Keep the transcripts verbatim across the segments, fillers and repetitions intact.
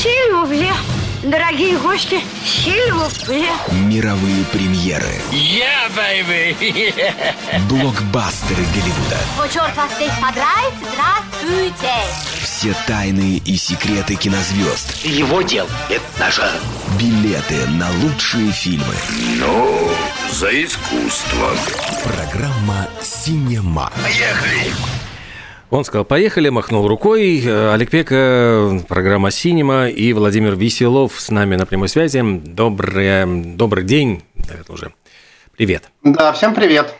Сильвупле, дорогие гости, сильвупле. Мировые премьеры. Я, yeah, baby. Блокбастеры Голливуда. О, черт, вас здесь понравится? Здравствуйте. Все тайны и секреты кинозвезд. Его дело, это наша. Билеты на лучшие фильмы. Ну, за искусство. Программа «Синема». Поехали. Он сказал «поехали», махнул рукой. Олег Пека, программа «Синема», и Владимир Веселов с нами на прямой связи. Доброе, добрый день, наверное, уже. Привет. Да, всем привет.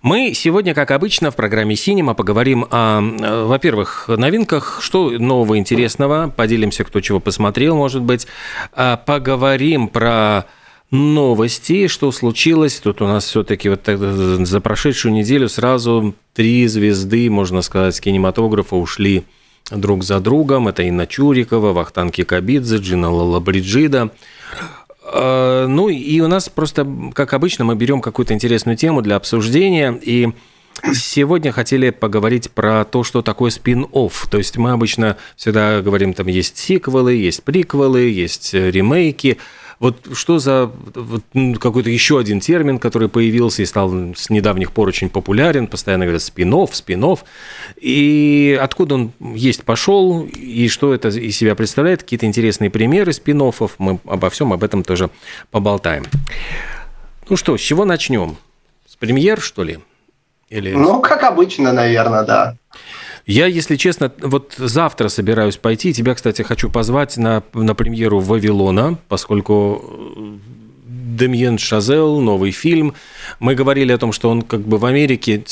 Мы сегодня, как обычно, в программе «Синема» поговорим о, во-первых, новинках, что нового, интересного, поделимся, кто чего посмотрел, может быть, поговорим про... новости, что случилось. Тут у нас все-таки вот за прошедшую неделю сразу три звезды, можно сказать, кинематографа ушли друг за другом. Это Инна Чурикова, Вахтанг Кикабидзе, Джина Лоллобриджида. Ну и у нас просто, как обычно, мы берем какую-то интересную тему для обсуждения. И сегодня хотели поговорить про то, что такое спин-офф. То есть мы обычно всегда говорим, там есть сиквелы, есть приквелы, есть ремейки. Вот что за вот, какой-то еще один термин, который появился и стал с недавних пор очень популярен, постоянно говорят спин-офф, спин-офф. И откуда он есть пошел, и что это из себя представляет, какие-то интересные примеры спин-оффов, мы обо всем об этом тоже поболтаем. Ну что, с чего начнем? С премьер, что ли? Или... Ну, как обычно, наверное, да. Я, если честно, вот завтра собираюсь пойти. Тебя, кстати, хочу позвать на, на премьеру «Вавилона», поскольку Демьен Шазел, новый фильм. Мы говорили о том, что он как бы в Америке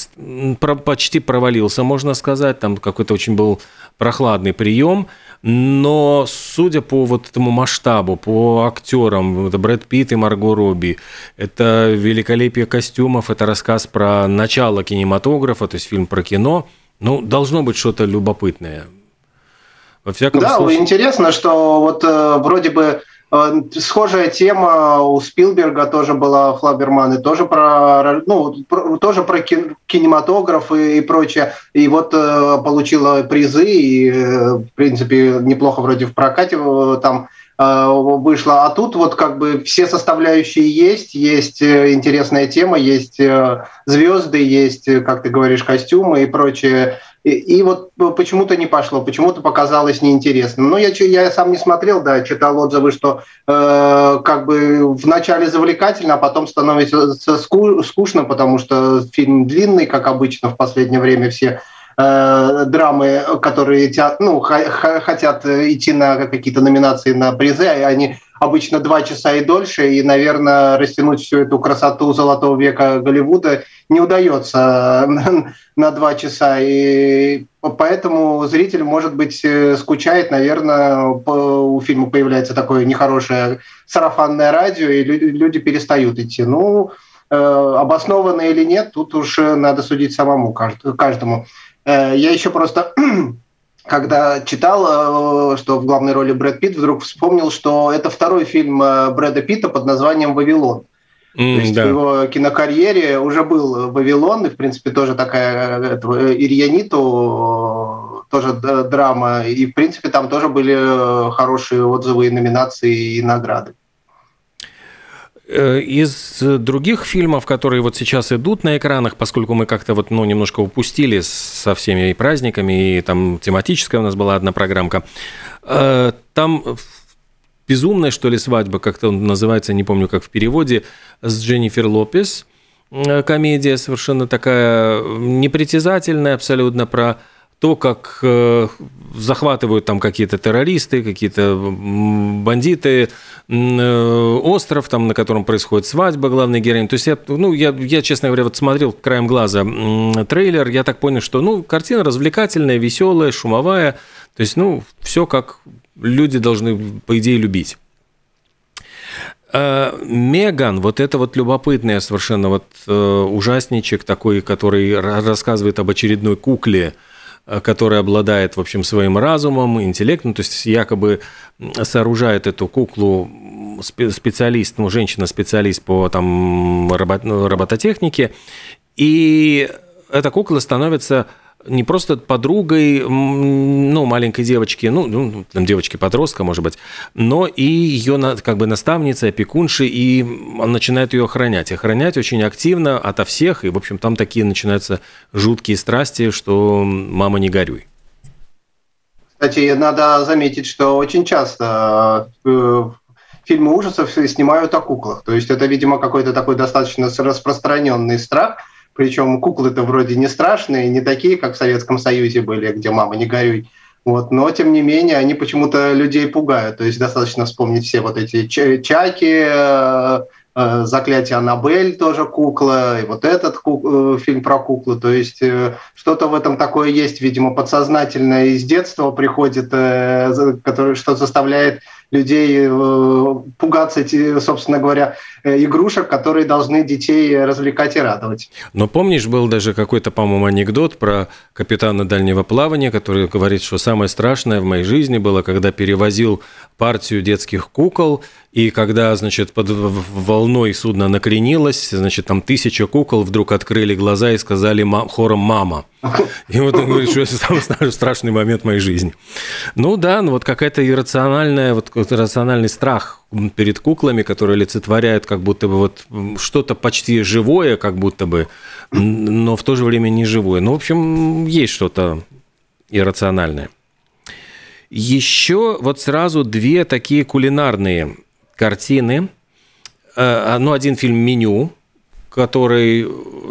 почти провалился, можно сказать. Там какой-то очень был прохладный прием. Но судя по вот этому масштабу, по актерам, это Брэд Питт и Марго Робби, это великолепие костюмов, это рассказ про начало кинематографа, то есть фильм про кино. Ну, должно быть что-то любопытное. Во всяком да, случае... интересно, что вот э, вроде бы э, схожая тема у Спилберга тоже была, Флаберманы, тоже про, ну, про, тоже про кин, кинематограф и, и прочее. И вот э, получила призы, и, э, в принципе, неплохо вроде в прокате э, там э, вышло. А тут вот как бы все составляющие есть, есть интересная тема, есть э, звезды, есть, как ты говоришь, костюмы и прочее. И, и вот почему-то не пошло, почему-то показалось неинтересным. Ну, я, я сам не смотрел, да, читал отзывы, что э, как бы вначале завлекательно, а потом становится скучно, потому что фильм длинный, как обычно в последнее время все э, драмы, которые ну, х- хотят идти на какие-то номинации на призы, они обычно два часа и дольше, и, наверное, растянуть всю эту красоту золотого века Голливуда не удается на два часа, и поэтому зритель, может быть, скучает, наверное, у фильма появляется такое нехорошее сарафанное радио, и люди перестают идти. Ну, обоснованно или нет, тут уж надо судить самому, каждому. Я еще просто... когда читал, что в главной роли Брэд Питт, вдруг вспомнил, что это второй фильм Брэда Питта под названием «Вавилон». Mm, То есть да. В его кинокарьере уже был «Вавилон», и, в принципе, тоже такая «Ирьяниту», тоже драма. И, в принципе, там тоже были хорошие отзывы и номинации, и награды. Из других фильмов, которые вот сейчас идут на экранах, поскольку мы как-то вот, ну, немножко упустили со всеми праздниками, и там тематическая у нас была одна программка, там «Безумная, что ли, свадьба», как-то он называется, не помню, как в переводе, с Дженнифер Лопес. Комедия совершенно такая непритязательная абсолютно, про то, как захватывают там какие-то террористы, какие-то бандиты, остров, там, на котором происходит свадьба главной героини. То есть я, ну, я, я, честно говоря, вот смотрел краем глаза трейлер, я так понял, что ну, картина развлекательная, веселая, шумовая. То есть, ну, все как люди должны, по идее, любить. Меган, вот это вот любопытный совершенно вот ужасничек такой, который рассказывает об очередной кукле, который обладает, в общем, своим разумом, интеллектом, то есть якобы сооружает эту куклу специалист, ну, женщина-специалист по там, работотехнике, и эта кукла становится не просто подругой, ну, маленькой девочки, ну, там, девочки-подростка, может быть, но и ее, как бы, наставница, опекунши, и он начинает ее охранять. Охранять очень активно ото всех, и, в общем, там такие начинаются жуткие страсти, что «мама, не горюй». Кстати, надо заметить, что очень часто фильмы ужасов снимают о куклах. То есть это, видимо, какой-то такой достаточно распространенный страх. Причем куклы-то вроде не страшные, не такие, как в Советском Союзе были, где «мама, не горюй». Вот. Но, тем не менее, они почему-то людей пугают. То есть достаточно вспомнить все вот эти Чаки, «Заклятие Аннабель» тоже кукла, и вот этот кук... фильм про куклу. То есть что-то в этом такое есть, видимо, подсознательное из детства приходит, что заставляет людей пугаться, собственно говоря, игрушек, которые должны детей развлекать и радовать. Но помнишь, был даже какой-то, по-моему, анекдот про капитана дальнего плавания, который говорит, что самое страшное в моей жизни было, когда перевозил партию детских кукол, и когда, значит, под волной судно накренилось, значит, там тысяча кукол вдруг открыли глаза и сказали хором «мама». И вот он говорит, что это самый страшный момент в моей жизни. Ну да, ну вот какая-то иррациональная, вот иррациональный страх перед куклами, который олицетворяет как будто бы вот что-то почти живое, как будто бы, но в то же время не живое. Ну, в общем, есть что-то иррациональное. Еще вот сразу две такие кулинарные картины. Ну, один фильм «Меню», который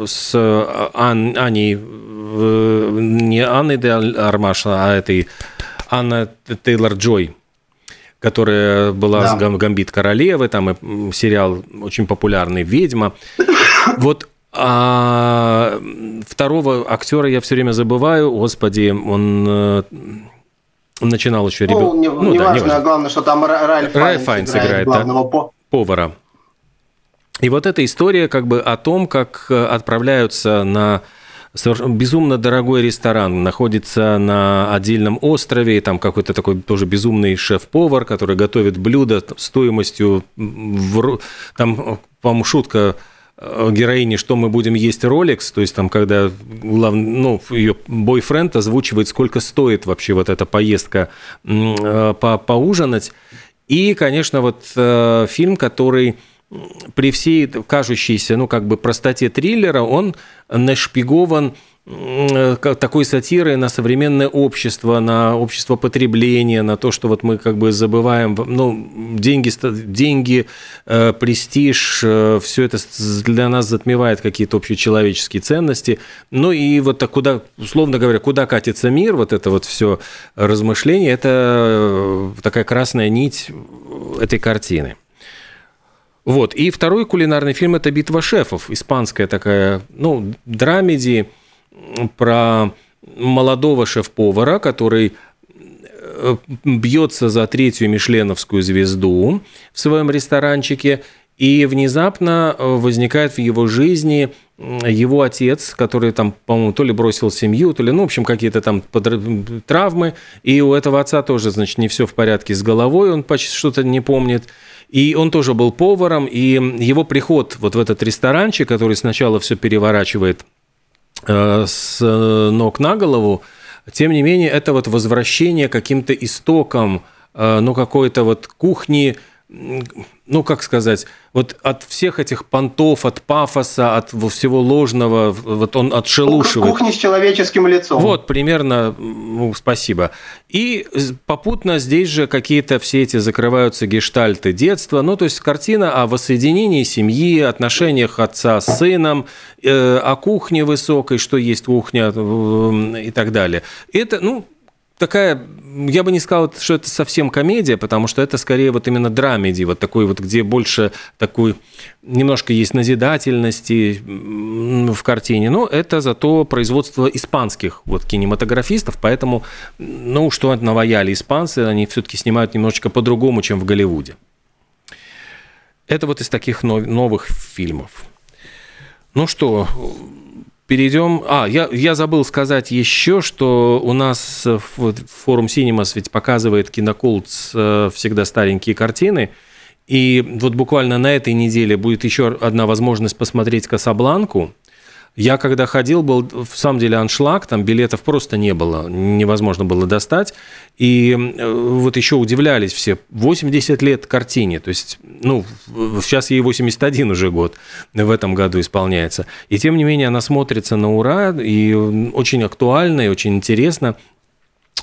с Ан- Аней, не Анной де Армаш, а этой Анна Тейлор-Джой, которая была да. с «Гамбит королевы», там и сериал очень популярный «Ведьма». Вот а второго актера я все время забываю, господи, он... Он начинал еще ребенка. Ну, не, ну, не да, важно, не важно. Главное, что там Рэйф Файнс, Файнс играет, играет главного да, повара. И вот эта история как бы о том, как отправляются на безумно дорогой ресторан, находится на отдельном острове, и там какой-то такой тоже безумный шеф-повар, который готовит блюдо стоимостью... В... Там, по-моему, шутка... героини, что мы будем есть Rolex, то есть там, когда главный, ну, ее бойфренд озвучивает, сколько стоит вообще вот эта поездка по- поужинать. И, конечно, вот э, фильм, который при всей кажущейся, ну, как бы простоте триллера, он нашпигован такой сатирой на современное общество, на общество потребления, на то, что вот мы как бы забываем, ну, деньги, деньги э, престиж, э, все это для нас затмевает какие-то общечеловеческие ценности. Ну и вот так куда, условно говоря, куда катится мир, вот это вот все размышление, это такая красная нить этой картины. Вот. И второй кулинарный фильм – это «Битва шефов», испанская такая, ну, драмеди, про молодого шеф-повара, который бьется за третью мишленовскую звезду в своем ресторанчике, и внезапно возникает в его жизни его отец, который там, по-моему, то ли бросил семью, то ли, ну, в общем, какие-то там подр... травмы, и у этого отца тоже, значит, не все в порядке с головой, он почти что-то не помнит. И он тоже был поваром, и его приход вот в этот ресторанчик, который сначала все переворачивает с ног на голову, тем не менее, это вот возвращение к каким-то истокам, ну, какой-то вот кухни, ну, как сказать, вот от всех этих понтов, от пафоса, от всего ложного, вот он отшелушивает. Кухня с человеческим лицом. Вот, примерно, ну, спасибо. И попутно здесь же какие-то все эти закрываются гештальты детства, ну, то есть картина о воссоединении семьи, отношениях отца с сыном, э, о кухне высокой, что есть кухня э, и так далее. Это, ну... Такая, я бы не сказал, что это совсем комедия, потому что это скорее вот именно драмеди, вот такой вот, где больше такой, немножко есть назидательности в картине, но это зато производство испанских вот кинематографистов, поэтому, ну, что наваяли испанцы, они все-таки снимают немножечко по-другому, чем в Голливуде. Это вот из таких новых фильмов. Ну что... Перейдем. А, я, я забыл сказать еще, что у нас форум Синемас ведь показывает Киноколдс всегда старенькие картины. И вот буквально на этой неделе будет еще одна возможность посмотреть «Касабланку». Я когда ходил, был, в самом деле, аншлаг, там билетов просто не было, невозможно было достать. И вот еще удивлялись все, восемьдесят лет картине, то есть, ну, сейчас ей восемьдесят один уже год, в этом году исполняется. И тем не менее она смотрится на ура, и очень актуально, и очень интересно.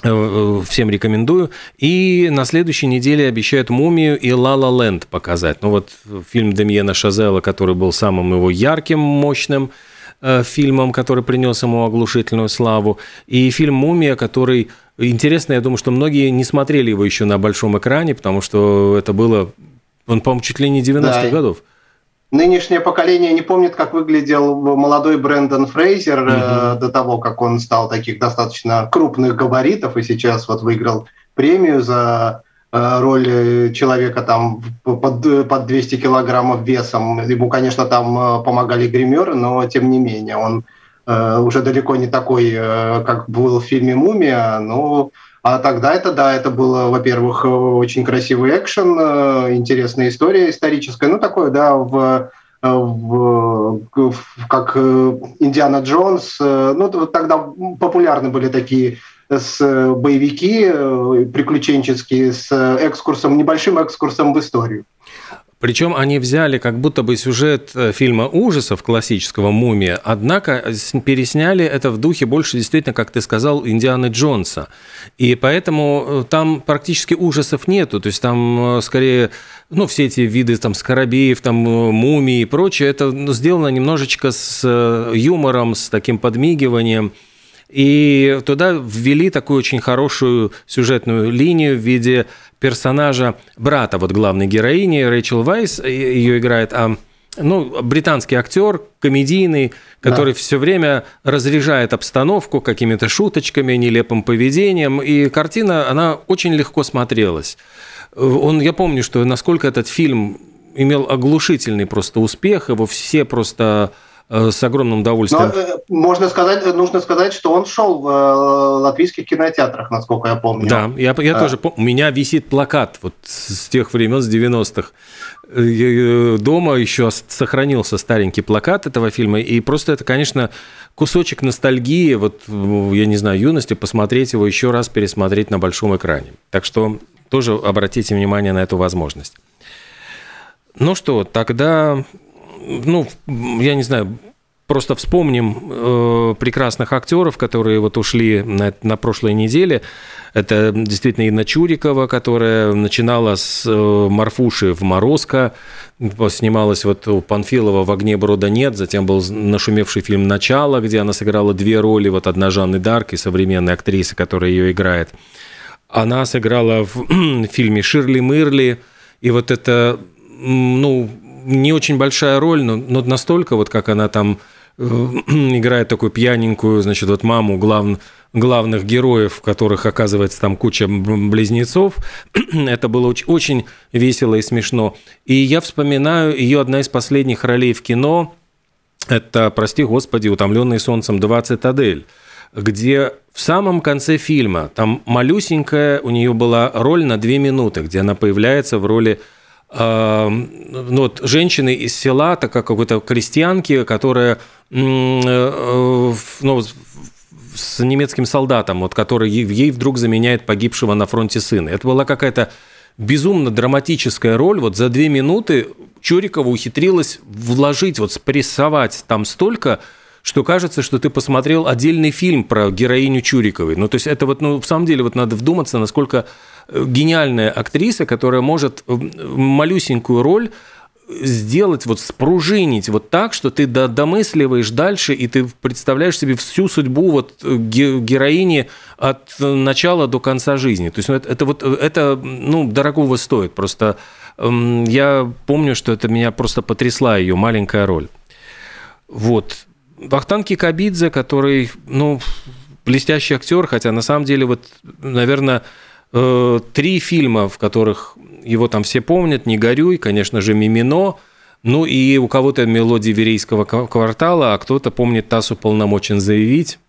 Всем рекомендую. И на следующей неделе обещают «Мумию» и «Ла-ла-ленд» показать. Ну вот фильм Демьена Шазела, который был самым его ярким, мощным фильмом, который принес ему оглушительную славу, и фильм «Мумия», который... Интересно, я думаю, что многие не смотрели его еще на большом экране, потому что это было, он, по-моему, чуть ли не девяностых да. годов. Нынешнее поколение не помнит, как выглядел молодой Брэндон Фрейзер угу. э, до того, как он стал таких достаточно крупных габаритов и сейчас вот выиграл премию за э, роль человека там под, под двести килограммов весом. Ему, конечно, там помогали гримеры, но тем не менее он э, уже далеко не такой, э, как был в фильме «Мумия», но... А тогда это, да, это было, во-первых, очень красивый экшен, интересная история историческая, ну такое, да, в, в, в, как Индиана Джонс, ну тогда популярны были такие с боевики приключенческие с экскурсом, небольшим экскурсом в историю. Причем они взяли как будто бы сюжет фильма ужасов классического «Мумия», однако пересняли это в духе больше действительно, как ты сказал, Индианы Джонса. И поэтому там практически ужасов нету. То есть там скорее, ну, все эти виды там скоробеев, там мумии и прочее, это сделано немножечко с юмором, с таким подмигиванием. И туда ввели такую очень хорошую сюжетную линию в виде персонажа брата вот главной героини, Рэйчел Вайс ее играет, а, ну, британский актер, комедийный, который да. все время разряжает обстановку какими-то шуточками, нелепым поведением, и картина, она очень легко смотрелась. Он, я помню, что насколько этот фильм имел оглушительный просто успех, его все просто... с огромным удовольствием. Но, можно сказать, нужно сказать, что он шел в латвийских кинотеатрах, насколько я помню. Да, я, я а. тоже помню. У меня висит плакат вот с тех времен, с девяностых. Дома еще сохранился старенький плакат этого фильма, и просто это, конечно, кусочек ностальгии, вот, я не знаю, юности, посмотреть его еще раз, пересмотреть на большом экране. Так что тоже обратите внимание на эту возможность. Ну что, тогда... Ну, я не знаю, просто вспомним э, прекрасных актеров, которые вот ушли на, на прошлой неделе. Это действительно Инна Чурикова, которая начинала с э, Марфуши в «Морозко», снималась вот у Панфилова в «Огне брода нет», затем был нашумевший фильм «Начало», где она сыграла две роли, вот одна Жанны Дарк и современная актриса, которая ее играет. Она сыграла в фильме «Ширли-мырли», и вот это, ну... не очень большая роль, но, но настолько, вот как она там э, играет такую пьяненькую, значит, вот маму глав, главных героев, которых оказывается там куча близнецов, это было очень, очень весело и смешно. И я вспоминаю ее одна из последних ролей в кино, это, прости господи, «Утомленный солнцем два Цитадель», где в самом конце фильма, там малюсенькая у нее была роль на две минуты, где она появляется в роли ну, вот, женщины из села, так как какой-то крестьянки, которая ну, с немецким солдатом, вот, который ей вдруг заменяет погибшего на фронте сына. Это была какая-то безумно драматическая роль. Вот за две минуты Чурикова ухитрилась вложить, вот, спрессовать там столько, что кажется, что ты посмотрел отдельный фильм про героиню Чуриковой. Ну, то есть это вот, ну, в самом деле, вот надо вдуматься, насколько гениальная актриса, которая может малюсенькую роль сделать, вот спружинить вот так, что ты домысливаешь дальше, и ты представляешь себе всю судьбу вот героини от начала до конца жизни. То есть ну, это, это вот, это, ну, дорогого стоит. Просто я помню, что это меня просто потрясла ее маленькая роль. Вот. Вахтанг Кикабидзе, который, ну, блестящий актер, хотя на самом деле, вот, наверное, э, три фильма, в которых его там все помнят, «Не горюй», конечно же, «Мимино», ну и у кого-то «Мелодии Верейского квартала», а кто-то помнит «Тасу полномочен заявить»,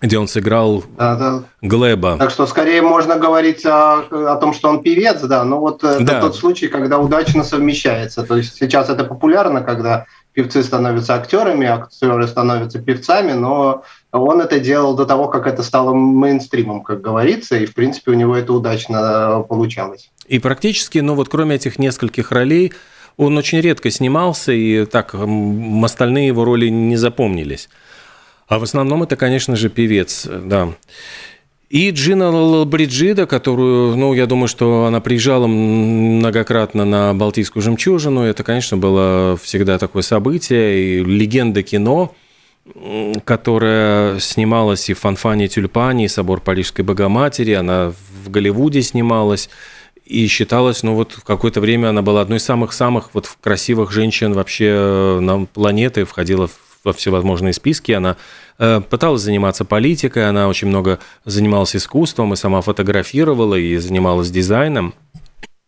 где он сыграл да, да. Глеба. Так что скорее можно говорить о, о том, что он певец, да, но вот да. это тот случай, когда удачно совмещается. То есть сейчас это популярно, когда певцы становятся актерами, актеры становятся певцами, но он это делал до того, как это стало мейнстримом, как говорится, и, в принципе, у него это удачно получалось. И практически, ну вот кроме этих нескольких ролей, он очень редко снимался, и так остальные его роли не запомнились. А в основном это, конечно же, певец, да. И Джина Лоллобриджида, которую, ну, я думаю, что она приезжала многократно на «Балтийскую жемчужину». Это, конечно, было всегда такое событие. И легенда кино, которая снималась и в «Фанфане Тюльпане», и «Собор Парижской Богоматери». Она в Голливуде снималась. И считалось, ну, вот какое-то время она была одной из самых-самых вот красивых женщин вообще на планете. Входила в во всевозможные списки, она э, пыталась заниматься политикой, она очень много занималась искусством и сама фотографировала, и занималась дизайном.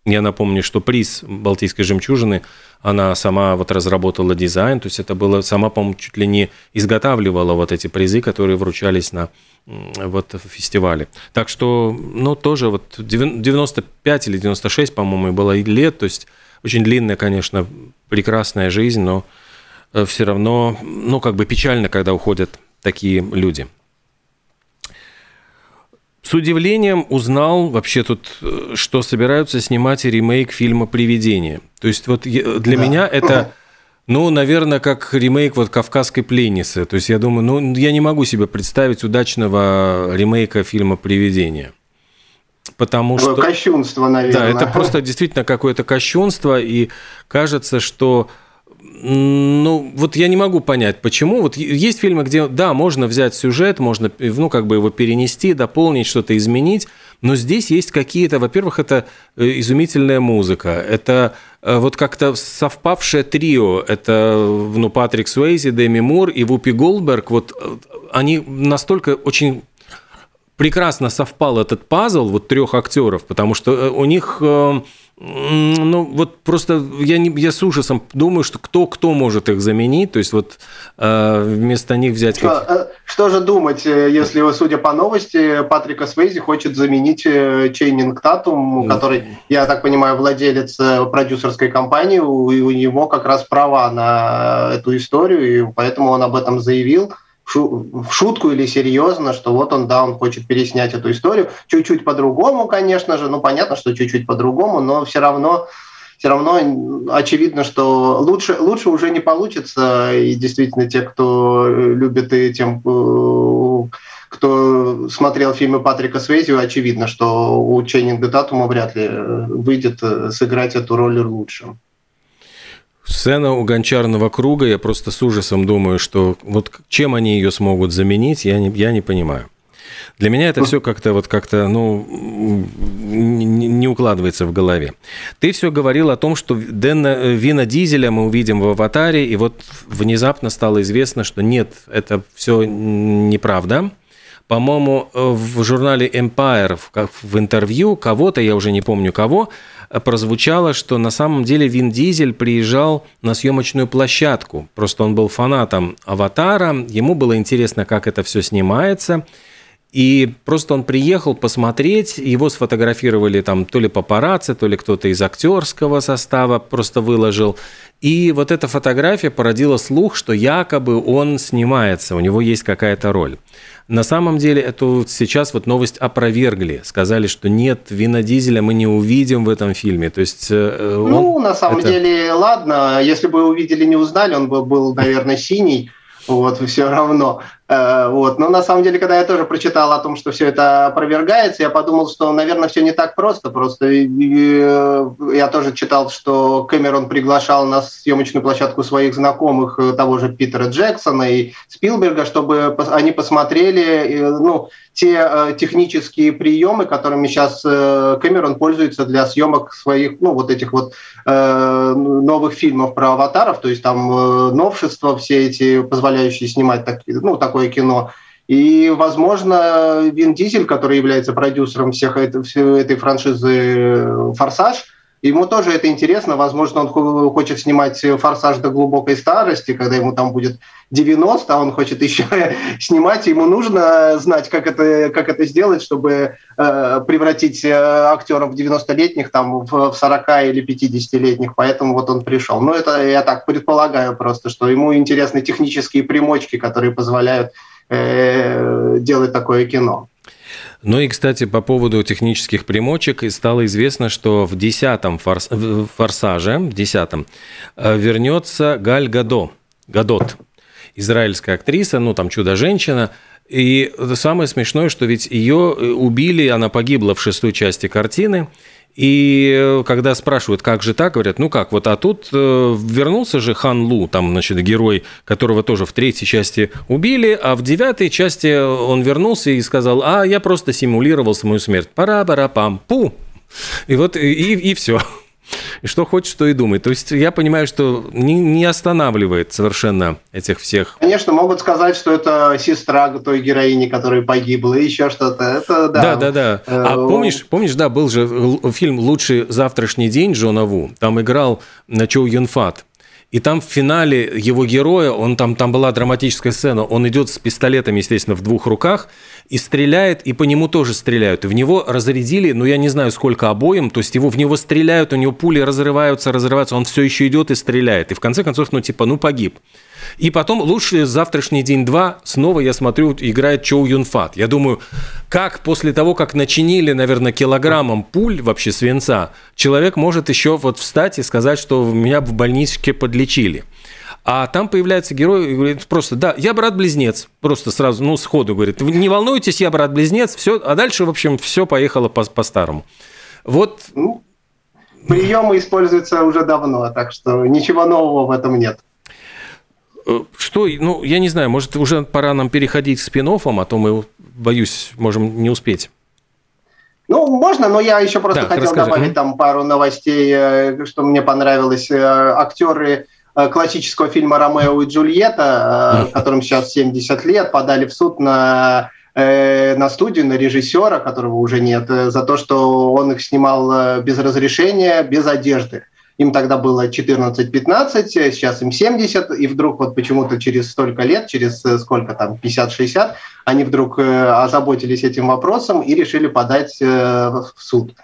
Я напомню, что приз «Балтийской жемчужины» она сама вот разработала дизайн, то есть это было, сама, по-моему, чуть ли не изготавливала вот эти призы, которые вручались на вот фестивале. Так что, ну, тоже вот девяносто пять или девяносто шесть, по-моему, было лет, то есть очень длинная, конечно, прекрасная жизнь, но все равно, ну, как бы печально, когда уходят такие люди. С удивлением узнал вообще тут, что собираются снимать ремейк фильма «Привидение». То есть вот для да. меня это, ну, наверное, как ремейк вот «Кавказской пленницы». То есть я думаю, ну, я не могу себе представить удачного ремейка фильма «Привидение». Потому что... Кощунство, наверное. Да, это просто действительно какое-то кощунство, и кажется, что... Ну, вот я не могу понять, почему. Вот есть фильмы, где, да, можно взять сюжет, можно, ну, как бы его перенести, дополнить, что-то изменить, но здесь есть какие-то... Во-первых, это изумительная музыка, это вот как-то совпавшее трио. Это, ну, Патрик Суэйзи, Деми Мур и Вупи Голдберг. Вот они настолько очень... Прекрасно совпал этот пазл вот трех актеров, потому что у них, ну, вот просто я, не, я с ужасом думаю, что кто, кто может их заменить, то есть вот вместо них взять... Что, что же думать, если, судя по новости, Патрика Суэйзи хочет заменить Чейнинг Татум, который, я так понимаю, владелец продюсерской компании, и у него как раз права на эту историю, и поэтому он об этом заявил. В шутку или серьезно, что вот он, да, он хочет переснять эту историю. Чуть-чуть по-другому, конечно же, ну, понятно, что чуть-чуть по-другому, но все равно, все равно очевидно, что лучше, лучше уже не получится, и действительно те, кто любит и тем, кто смотрел фильмы Патрика Суэйзи, очевидно, что у Ченнинга Татума вряд ли выйдет сыграть эту роль лучше. Сцена у гончарного круга, я просто с ужасом думаю, что вот чем они ее смогут заменить, я не, я не понимаю. Для меня это все как-то, вот как-то, ну, не укладывается в голове. Ты все говорил о том, что Дэна, Вина Дизеля мы увидим в «Аватаре», и вот внезапно стало известно, что нет, это все неправда. По-моему, в журнале Empire в интервью кого-то, я уже не помню кого, прозвучало, что на самом деле Вин Дизель приезжал на съемочную площадку. Просто он был фанатом «Аватара», ему было интересно, как это все снимается. И просто он приехал посмотреть, его сфотографировали там то ли папарацци, то ли кто-то из актерского состава просто выложил. И вот эта фотография породила слух, что якобы он снимается, у него есть какая-то роль. На самом деле эту сейчас вот новость опровергли. Сказали, что нет, Вина Дизеля мы не увидим в этом фильме. То есть, он, ну, на самом это... деле, ладно, если бы увидели, не узнали, он бы был, наверное, синий. Вот, все равно. Вот. Но на самом деле, когда я тоже прочитал о том, что все это опровергается, я подумал, что, наверное, все не так просто. Просто я тоже читал, что Кэмерон приглашал на съемочную площадку своих знакомых, того же Питера Джексона и Спилберга, чтобы они посмотрели, ну, те технические приемы, которыми сейчас Кэмерон пользуется для съемок своих, ну, вот этих вот новых фильмов про аватаров, то есть там новшества все эти, позволяющие снимать так, ну, такое кино. И, возможно, Вин Дизель, который является продюсером всех это, всей этой франшизы «Форсаж», Ему тоже это интересно. Возможно, он хочет снимать «Форсаж до глубокой старости», когда ему там будет девяносто, а он хочет еще снимать. Ему нужно знать, как это, как это сделать, чтобы э, превратить актеров девяностолетних там, в сорока- или пятидесятилетних. Поэтому вот он пришел. Но это я так предполагаю просто, что ему интересны технические примочки, которые позволяют э, делать такое кино. Ну и, кстати, по поводу технических примочек, стало известно, что в десятом форс... «Форсаже», в десятом, вернется Галь Гадо, Гадот, израильская актриса, ну там «Чудо-женщина». И самое смешное, что ведь ее убили, она погибла в шестой части картины. И когда спрашивают, как же так, говорят, ну как, вот, а тут вернулся же Хан Лу, там, значит, герой, которого тоже в третьей части убили, а в девятой части он вернулся и сказал, а я просто симулировал самую смерть. Пара-пара-пам-пу. И вот, и, и все. И что хочет, то и думает. То есть я понимаю, что не, не останавливает совершенно этих всех. Конечно, могут сказать, что это сестра той героини, которая погибла, и еще что-то. Это, да, да, да. да. А э, помнишь, помнишь, да, был же фильм «Лучший завтрашний день» Джона Ву. Там играл Чоу Юнфат. И там в финале его героя, он там, там была драматическая сцена, он идет с пистолетом, естественно, в двух руках, и стреляет, и по нему тоже стреляют. И в него разрядили, ну, я не знаю, сколько обоим, то есть его, в него стреляют, у него пули разрываются, разрываются, он все еще идет и стреляет. И в конце концов, ну, типа, ну, погиб. И потом «Лучший завтрашний день два» снова, я смотрю, играет Чоу Юнфат. Я думаю, как после того, как начинили, наверное, килограммом пуль вообще свинца, человек может еще вот встать и сказать, что меня в больничке подлечили. А там появляется герой и говорит просто, да, я брат-близнец. Просто сразу, ну, сходу говорит, не волнуйтесь, я брат-близнец. Все, а дальше, в общем, все поехало по-старому. Вот. Ну, приемы используются уже давно, так что ничего нового в этом нет. Что, ну, я не знаю, может, уже пора нам переходить к спин-оффам, а то мы, боюсь, можем не успеть. Ну, можно, но я еще просто да, хотел расскажи. добавить там пару новостей, что мне понравилось. Актеры классического фильма «Ромео и Джульетта», которым сейчас семьдесят лет, подали в суд на... на студию, на режиссера, которого уже нет, за то, что он их снимал без разрешения, без одежды. Им тогда было четырнадцать-пятнадцать, сейчас им семьдесят, и вдруг вот почему-то через столько лет, через сколько там, пятьдесят-шестьдесят, они вдруг озаботились этим вопросом и решили подать в суд.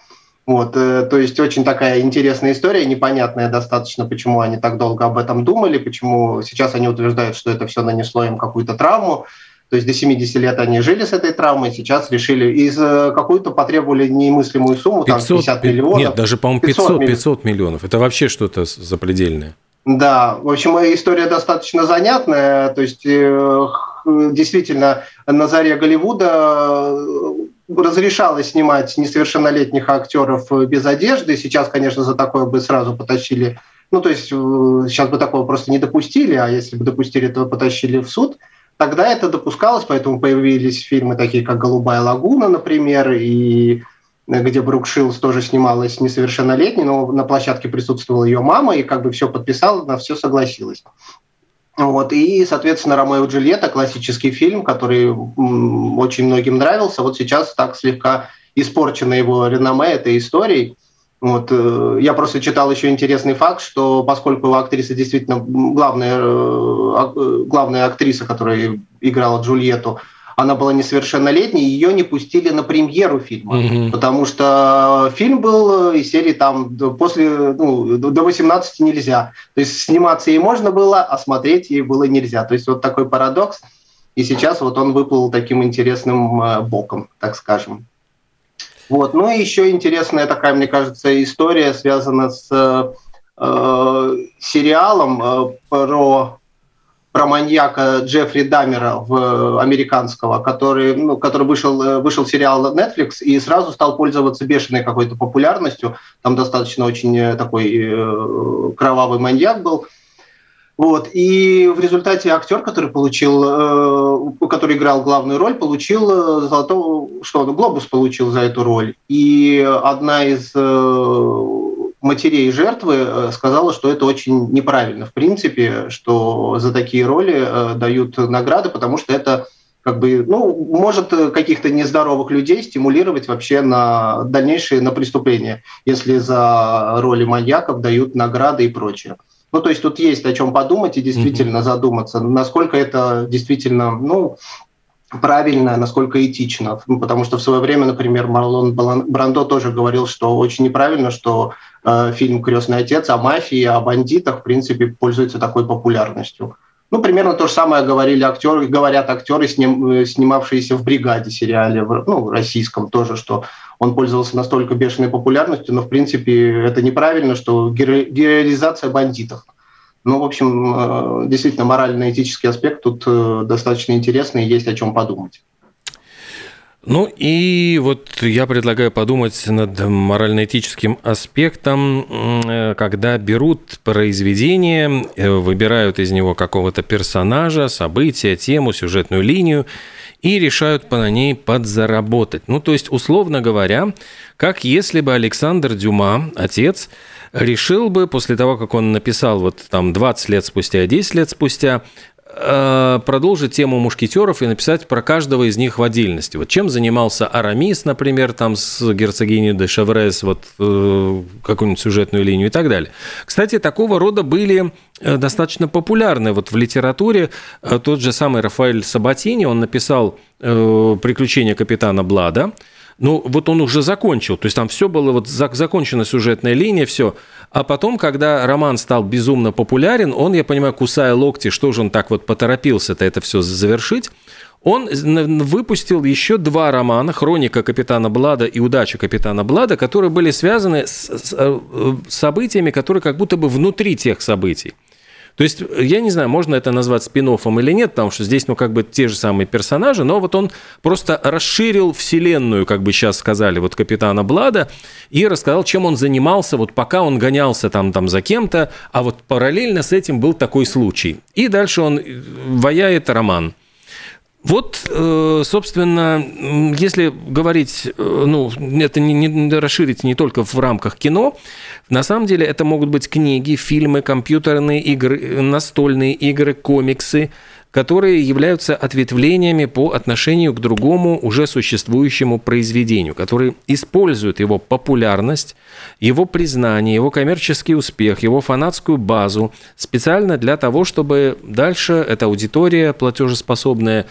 Вот, то есть очень такая интересная история, непонятная достаточно, почему они так долго об этом думали, почему сейчас они утверждают, что это все нанесло им какую-то травму. То есть до семидесяти лет они жили с этой травмой, сейчас решили, из какую-то потребовали немыслимую сумму, пятьсот, там пятьдесят миллионов. Нет, даже, по-моему, пятьсот, пятьсот миллионов. Это вообще что-то запредельное. Да, в общем, история достаточно занятная. То есть действительно на заре Голливуда разрешалось снимать несовершеннолетних актеров без одежды. Сейчас, конечно, за такое бы сразу потащили. Ну, то есть сейчас бы такого просто не допустили, а если бы допустили, то потащили в суд. Тогда это допускалось, поэтому появились фильмы такие, как «Голубая лагуна», например, и где Брук Шилдс тоже снималась несовершеннолетней, но на площадке присутствовала ее мама, и как бы все подписала, она все согласилась. Вот, и, соответственно, «Ромео и Джульетта» – классический фильм, который очень многим нравился. Вот сейчас так слегка испорчено его реноме этой историей. Вот, я просто читал еще интересный факт, что поскольку актриса действительно главная, главная актриса, которая играла Джульетту, она была несовершеннолетней, ее не пустили на премьеру фильма, mm-hmm. потому что фильм был из серии там после, ну, до восемнадцати нельзя. То есть сниматься ей можно было, а смотреть ей было нельзя. То есть вот такой парадокс. И сейчас вот он выплыл таким интересным боком, так скажем. Вот. Ну и еще интересная такая, мне кажется, история связана с э, сериалом э, про, про маньяка Джеффри Даммера, в, американского, который, ну, который вышел, вышел сериал Netflix и сразу стал пользоваться бешеной какой-то популярностью. Там достаточно очень такой э, кровавый маньяк был. Вот. И в результате актер, который получил, э, который играл главную роль, получил золотой, что он, глобус получил за эту роль. И одна из э, матерей жертвы сказала, что это очень неправильно, в принципе, что за такие роли э, дают награды, потому что это как бы, ну, может каких-то нездоровых людей стимулировать вообще на дальнейшие на преступления, если за роли маньяков дают награды и прочее. Ну, то есть тут есть о чем подумать и действительно mm-hmm. задуматься, насколько это действительно, ну, правильно, насколько этично. Потому что в свое время, например, Марлон Брандо тоже говорил, что очень неправильно, что э, фильм «Крестный отец» о мафии, о бандитах, в принципе, пользуется такой популярностью. Ну, примерно то же самое говорили актеры, говорят актеры, сним, снимавшиеся в «Бригаде» сериале, ну, российском тоже, что он пользовался настолько бешеной популярностью, но, в принципе, это неправильно, что героизация бандитов. Ну, в общем, действительно, морально-этический аспект тут достаточно интересный, есть о чем подумать. Ну и вот я предлагаю подумать над морально-этическим аспектом, когда берут произведение, выбирают из него какого-то персонажа, события, тему, сюжетную линию и решают на ней подзаработать. Ну, то есть, условно говоря, как если бы Александр Дюма, отец, решил бы после того, как он написал вот там двадцать лет спустя, десять лет спустя, продолжить тему мушкетеров и написать про каждого из них в отдельности. Вот чем занимался Арамис, например, там с герцогиней де Шеврес, вот э, какую-нибудь сюжетную линию и так далее. Кстати, такого рода были достаточно популярны вот в литературе. Тот же самый Рафаэль Сабатини, он написал э, «Приключения капитана Блада». Ну, вот он уже закончил, то есть там все было, вот закончена сюжетная линия, все. А потом, когда роман стал безумно популярен, он, я понимаю, кусая локти, что же он так вот поторопился-то это все завершить, он выпустил еще два романа «Хроника капитана Блада» и «Удача капитана Блада», которые были связаны с событиями, которые как будто бы внутри тех событий. То есть, я не знаю, можно это назвать спин-оффом или нет, потому что здесь, ну, как бы те же самые персонажи, но вот он просто расширил вселенную, как бы сейчас сказали, вот капитана Блада, и рассказал, чем он занимался, вот пока он гонялся там, там за кем-то, а вот параллельно с этим был такой случай. И дальше он ваяет роман. Вот, собственно, если говорить, ну, это не, не расширить не только в рамках кино, на самом деле это могут быть книги, фильмы, компьютерные игры, настольные игры, комиксы, которые являются ответвлениями по отношению к другому уже существующему произведению, которые используют его популярность, его признание, его коммерческий успех, его фанатскую базу специально для того, чтобы дальше эта аудитория платежеспособная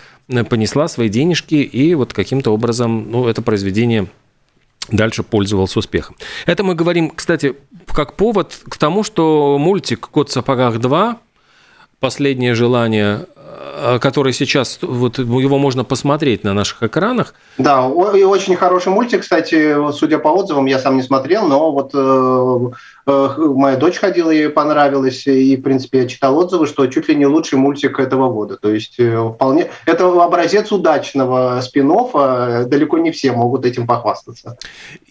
понесла свои денежки и вот каким-то образом, ну, это произведение дальше пользовался успехом. Это мы говорим, кстати, как повод к тому, что мультик «Кот в сапогах два. Последнее желание», который сейчас, вот его можно посмотреть на наших экранах. Да, и очень хороший мультик, кстати, судя по отзывам, я сам не смотрел, но вот э, э, моя дочь ходила, ей понравилось, и, в принципе, я читал отзывы, что чуть ли не лучший мультик этого года. То есть э, вполне... Это образец удачного спин-оффа, далеко не все могут этим похвастаться.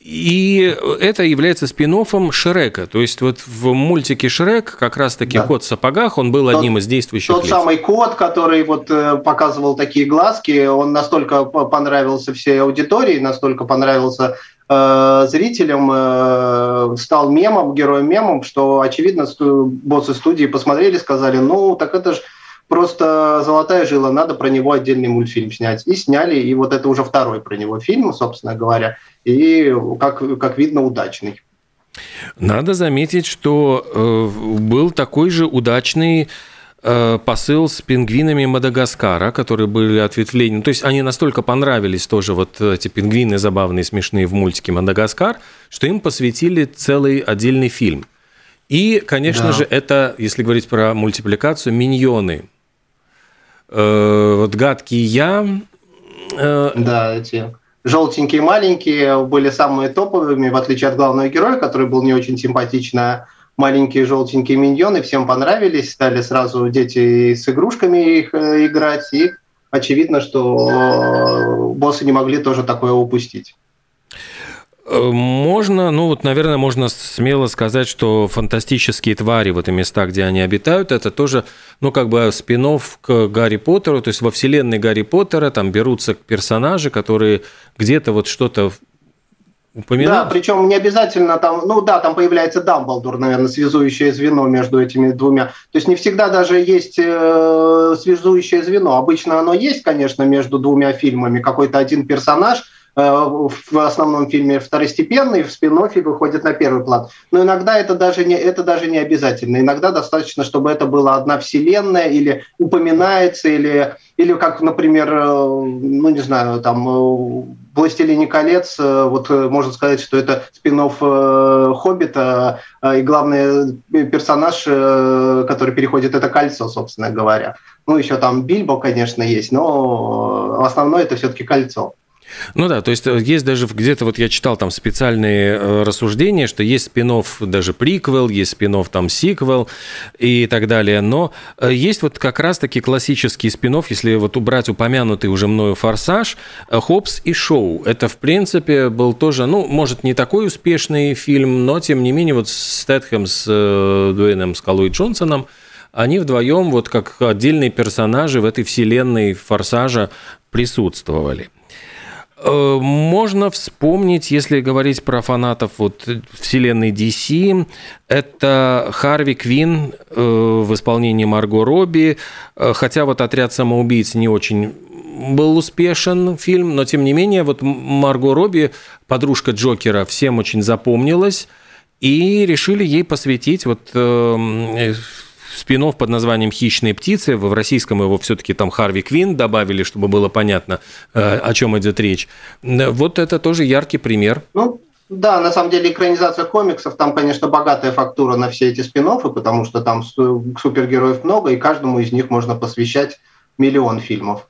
И это является спин-оффом Шрека. То есть вот в мультике Шрек как раз-таки, да, кот в сапогах, он был тот, одним из действующих тот лиц. Тот самый кот, который вот показывал такие глазки, он настолько понравился всей аудитории, настолько понравился э, зрителям, э, стал мемом, героем-мемом, что, очевидно, сту- боссы студии посмотрели, сказали, ну, так это же просто золотая жила, надо про него отдельный мультфильм снять. И сняли, и вот это уже второй про него фильм, собственно говоря, и, как, как видно, удачный. Надо заметить, что э, был такой же удачный посыл с пингвинами Мадагаскара, которые были ответвлением. То есть они настолько понравились тоже, вот эти пингвины забавные, смешные в мультике «Мадагаскар», что им посвятили целый отдельный фильм. И, конечно да. же, это, если говорить про мультипликацию, «Миньоны». Э, вот «Гадкий я». Э, да, эти... Желтенькие маленькие были самыми топовыми, в отличие от главного героя, который был не очень симпатично. Маленькие желтенькие миньоны всем понравились, стали сразу дети с игрушками их играть, и очевидно, что боссы не могли тоже такое упустить. Можно, ну вот, наверное, можно смело сказать, что «Фантастические твари», вот и места, где они обитают, это тоже, ну, как бы спин-офф к Гарри Поттеру, то есть во вселенной Гарри Поттера там берутся персонажи, которые где-то вот что-то упоминать. Да, причем не обязательно там, ну да, там появляется Дамблдор, наверное, связующее звено между этими двумя. То есть не всегда даже есть э, связующее звено. Обычно оно есть, конечно, между двумя фильмами. Какой-то один персонаж э, в основном фильме второстепенный, в спин-оффе выходит на первый план. Но иногда это даже, не, это даже не обязательно. Иногда достаточно, чтобы это была одна вселенная или упоминается, или... Или как, например, ну не знаю, там в «Властелине колец», вот можно сказать, что это спин-офф «Хоббита», и главный персонаж, который переходит, это кольцо, собственно говоря. Ну еще там Бильбо, конечно, есть, но основное это все-таки кольцо. Ну да, то есть есть даже где-то, вот я читал там специальные рассуждения, что есть спин-офф даже приквел, есть спин-офф там сиквел и так далее, но есть вот как раз-таки классический спин-офф, если вот убрать упомянутый уже мною «Форсаж», «Хоббс и Шоу». Это, в принципе, был тоже, ну, может, не такой успешный фильм, но, тем не менее, вот Стэтхэм с Дуэйном Скалой Джонсоном, они вдвоем вот как отдельные персонажи в этой вселенной «Форсажа» присутствовали. Можно вспомнить, если говорить про фанатов вот, вселенной ди си, это Харви Квинн э, в исполнении Марго Робби, хотя вот «Отряд самоубийц» не очень был успешен фильм, но тем не менее вот Марго Робби, подружка Джокера, всем очень запомнилась, и решили ей посвятить вот э, спин-офф под названием «Хищные птицы». В российском его все-таки там Харви Квинн добавили, чтобы было понятно, о чем идет речь. Вот это тоже яркий пример. Ну, да, на самом деле экранизация комиксов, там, конечно, богатая фактура на все эти спин-оффы, потому что там супергероев много, и каждому из них можно посвящать миллион фильмов.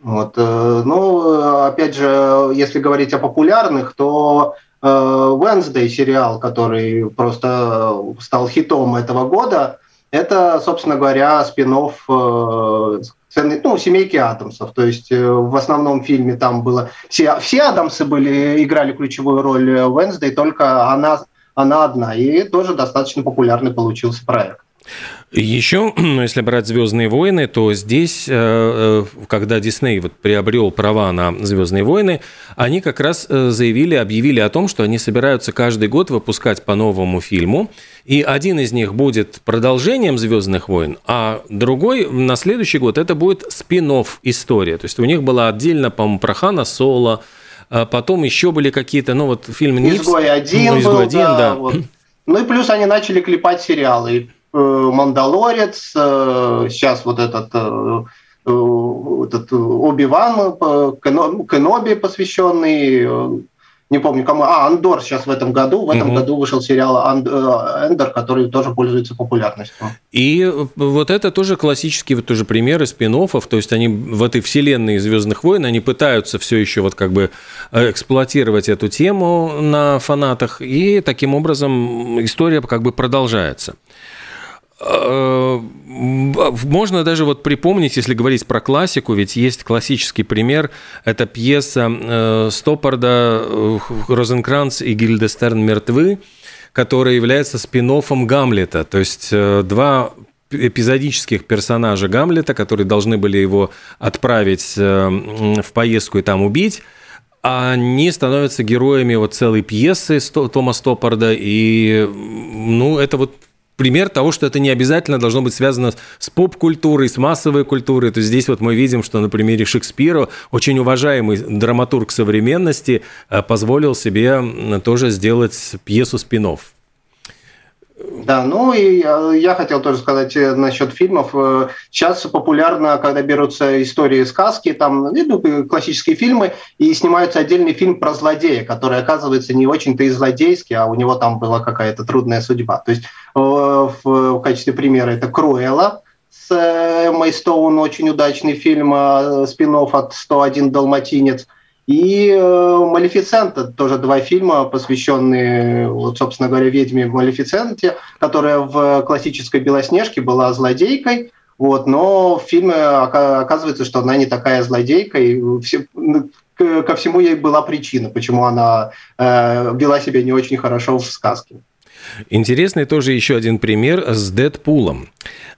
Вот. Ну, опять же, если говорить о популярных, то... «Wednesday» сериал, который просто стал хитом этого года, это, собственно говоря, спин-офф ну, «Семейки Адамсов». То есть в основном фильме там было... Все, все Адамсы были, играли ключевую роль в «Wednesday», только она, она одна. И тоже достаточно популярный получился проект. Еще, если брать «Звездные войны», то здесь, когда Дисней вот приобрел права на «Звездные войны», они как раз заявили, объявили о том, что они собираются каждый год выпускать по новому фильму, и один из них будет продолжением «Звездных войн», а другой на следующий год это будет спин-офф история. То есть у них была отдельно, по-моему, про Хана Соло, потом еще были какие-то, ну вот фильм «Изгой один», ну, «Изгой один», да, да. Вот. Ну и плюс они начали клепать сериалы. «Мандалорец», сейчас вот этот, этот Оби-Ван, Кеноби посвященный, не помню кому, а, «Андор» сейчас в этом году, в этом mm-hmm. году вышел сериал «Эндор», который тоже пользуется популярностью. И вот это тоже классические вот тоже примеры спин-оффов, то есть они в этой вселенной «Звездных войн», они пытаются все еще вот как бы эксплуатировать эту тему на фанатах, и таким образом история как бы продолжается. Можно даже вот припомнить, если говорить про классику, ведь есть классический пример, это пьеса Стоппарда «Розенкранц и Гильденстерн мертвы», которая является спин-оффом Гамлета, то есть два эпизодических персонажа Гамлета, которые должны были его отправить в поездку и там убить, они становятся героями вот целой пьесы Тома Стоппарда, и ну, это вот пример того, что это не обязательно должно быть связано с поп-культурой, с массовой культурой. То есть здесь вот мы видим, что на примере Шекспира очень уважаемый драматург современности позволил себе тоже сделать пьесу спин-офф. Да, ну и я хотел тоже сказать насчет фильмов. Сейчас популярно, когда берутся истории, сказки, там, ну, классические фильмы, и снимается отдельный фильм про злодея, который оказывается не очень-то и злодейский, а у него там была какая-то трудная судьба. То есть в качестве примера это «Круэлла» с Эммой Стоун, очень удачный фильм, спин-офф от «сто один далматинец». И «Малефисента», тоже два фильма, посвященные, вот, собственно говоря, ведьме Малефисенте, которая в классической «Белоснежке» была злодейкой, вот, но в фильме оказывается, что она не такая злодейка, и ко всему ей была причина, почему она вела себя не очень хорошо в сказке. Интересный тоже еще один пример с Дэдпулом.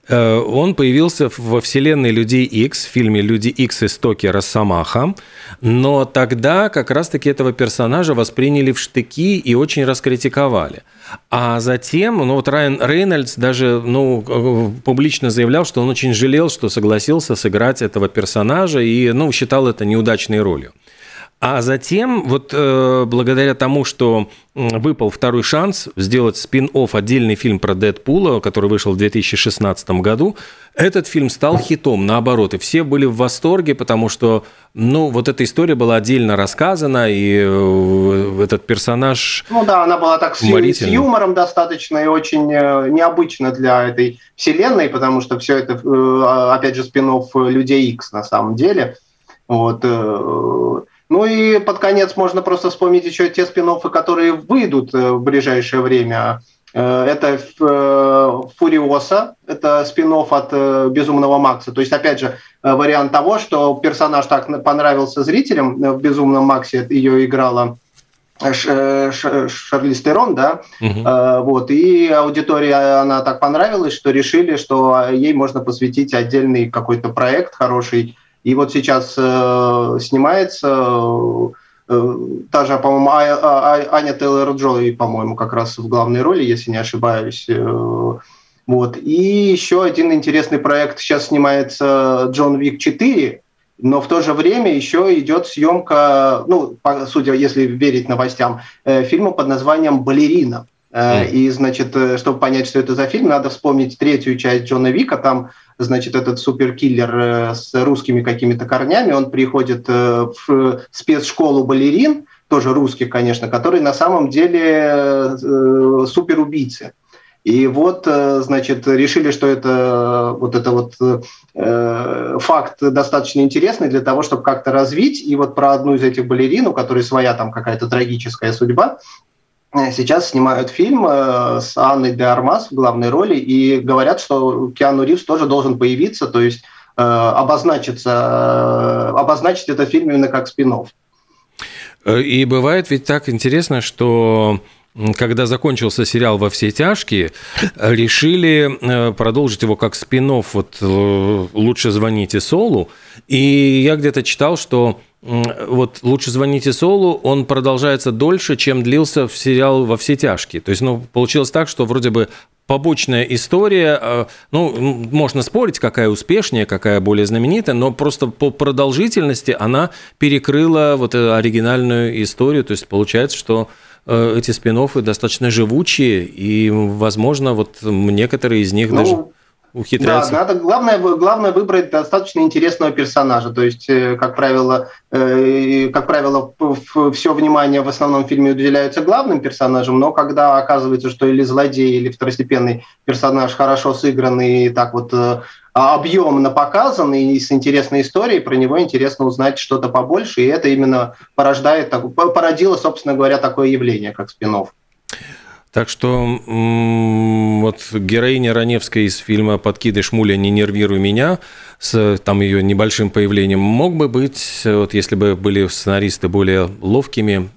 Он появился во вселенной Людей Икс, в фильме «Люди Икс. Истоки Росомаха», но тогда как раз-таки этого персонажа восприняли в штыки и очень раскритиковали. А затем, ну вот Райан Рейнольдс даже ну, публично заявлял, что он очень жалел, что согласился сыграть этого персонажа и ну, считал это неудачной ролью. А затем, вот э, благодаря тому, что выпал второй шанс сделать спин-офф, отдельный фильм про Дэдпула, который вышел в две тысячи шестнадцатом году, этот фильм стал хитом, наоборот. И все были в восторге, потому что ну, вот эта история была отдельно рассказана, и э, этот персонаж... Ну да, она была так с, ю- с юмором достаточно и очень необычно для этой вселенной, потому что все это, э, опять же, спин-офф Людей Икс на самом деле. Вот... Э, Ну и под конец можно просто вспомнить еще те спин-оффы, которые выйдут в ближайшее время. Это «Фуриоса», это спин-офф от «Безумного Макса». То есть, опять же, вариант того, что персонаж так понравился зрителям, в «Безумном Максе» ее играла Шарлиз Терон, да, угу. Вот, и аудитория, она так понравилась, что решили, что ей можно посвятить отдельный какой-то проект хороший. И вот сейчас э, снимается э, та же, по-моему, а, а, Аня Тейлор-Джой, по-моему, как раз в главной роли, если не ошибаюсь. Э, вот. И еще один интересный проект. Сейчас снимается «Джон Уик четыре», но в то же время еще идет съемка, ну, по, судя, если верить новостям, э, фильма под названием «Балерина». Mm. И, значит, чтобы понять, что это за фильм, надо вспомнить третью часть Джона Уика. Там, значит, этот суперкиллер с русскими какими-то корнями, он приходит в спецшколу балерин, тоже русских, конечно, которые на самом деле суперубийцы. И вот, значит, решили, что это вот, это вот э, факт достаточно интересный для того, чтобы как-то развить. И вот про одну из этих балерин, у которой своя там какая-то трагическая судьба, сейчас снимают фильм с Анной де Армас в главной роли, и говорят, что Киану Ривз тоже должен появиться, то есть э, обозначиться, э, обозначить этот фильм именно как спин-офф. И бывает ведь так интересно, что... Когда закончился сериал «Во все тяжкие», решили продолжить его как спин-офф, вот «Лучше звоните Солу». И я где-то читал, что вот «Лучше звоните Солу», он продолжается дольше, чем длился сериал «Во все тяжкие». То есть, ну, получилось так, что вроде бы побочная история, ну, можно спорить, какая успешнее, какая более знаменитая, но просто по продолжительности она перекрыла вот оригинальную историю. То есть, получается, что эти спин-оффы достаточно живучие, и, возможно, вот некоторые из них ну, даже ухитряются. Да, надо, главное, главное выбрать достаточно интересного персонажа. То есть, как правило, как правило, все внимание в основном фильме уделяется главным персонажам, но когда оказывается, что или злодей, или второстепенный персонаж хорошо сыгран и так вот объемно показан и с интересной историей, про него интересно узнать что-то побольше, и это именно порождает, породило, собственно говоря, такое явление, как спин-офф. Так что вот героиня Раневская из фильма «Подкидыш Муля, не нервируй меня» с там, ее небольшим появлением мог бы быть, вот, если бы были сценаристы более ловкими,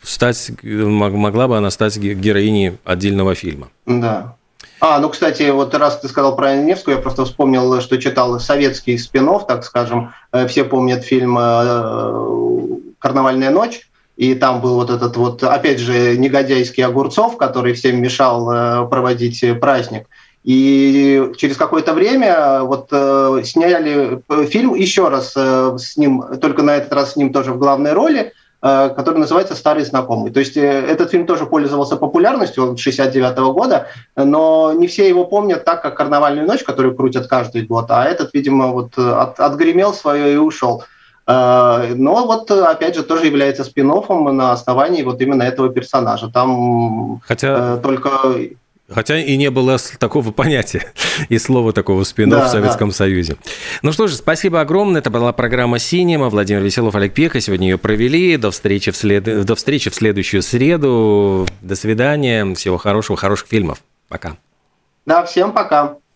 стать, могла бы она стать героиней отдельного фильма. Да. А, ну, кстати, вот раз ты сказал про Невскую, я просто вспомнил, что читал советский спин-офф, так скажем. Все помнят фильм «Карнавальная ночь», и там был вот этот вот, опять же, негодяйский Огурцов, который всем мешал проводить праздник. И через какое-то время вот сняли фильм еще раз с ним, только на этот раз с ним тоже в главной роли, который называется «Старый знакомый». То есть этот фильм тоже пользовался популярностью, он шестьдесят девятого года, но не все его помнят так, как «Карнавальную ночь», которую крутят каждый год, а этот, видимо, вот от, отгремел свое и ушел. Но вот, опять же, тоже является спин-оффом на основании вот именно этого персонажа. Там хотя... только... Хотя и не было такого понятия и слова такого спин-офф да, в Советском да. Союзе. Ну что же, спасибо огромное. Это была программа «Синема». Владимир Веселов, Олег Пеха. Сегодня ее провели. До встречи в, след... До встречи в следующую среду. До свидания. Всего хорошего, хороших фильмов. Пока. Да, всем пока.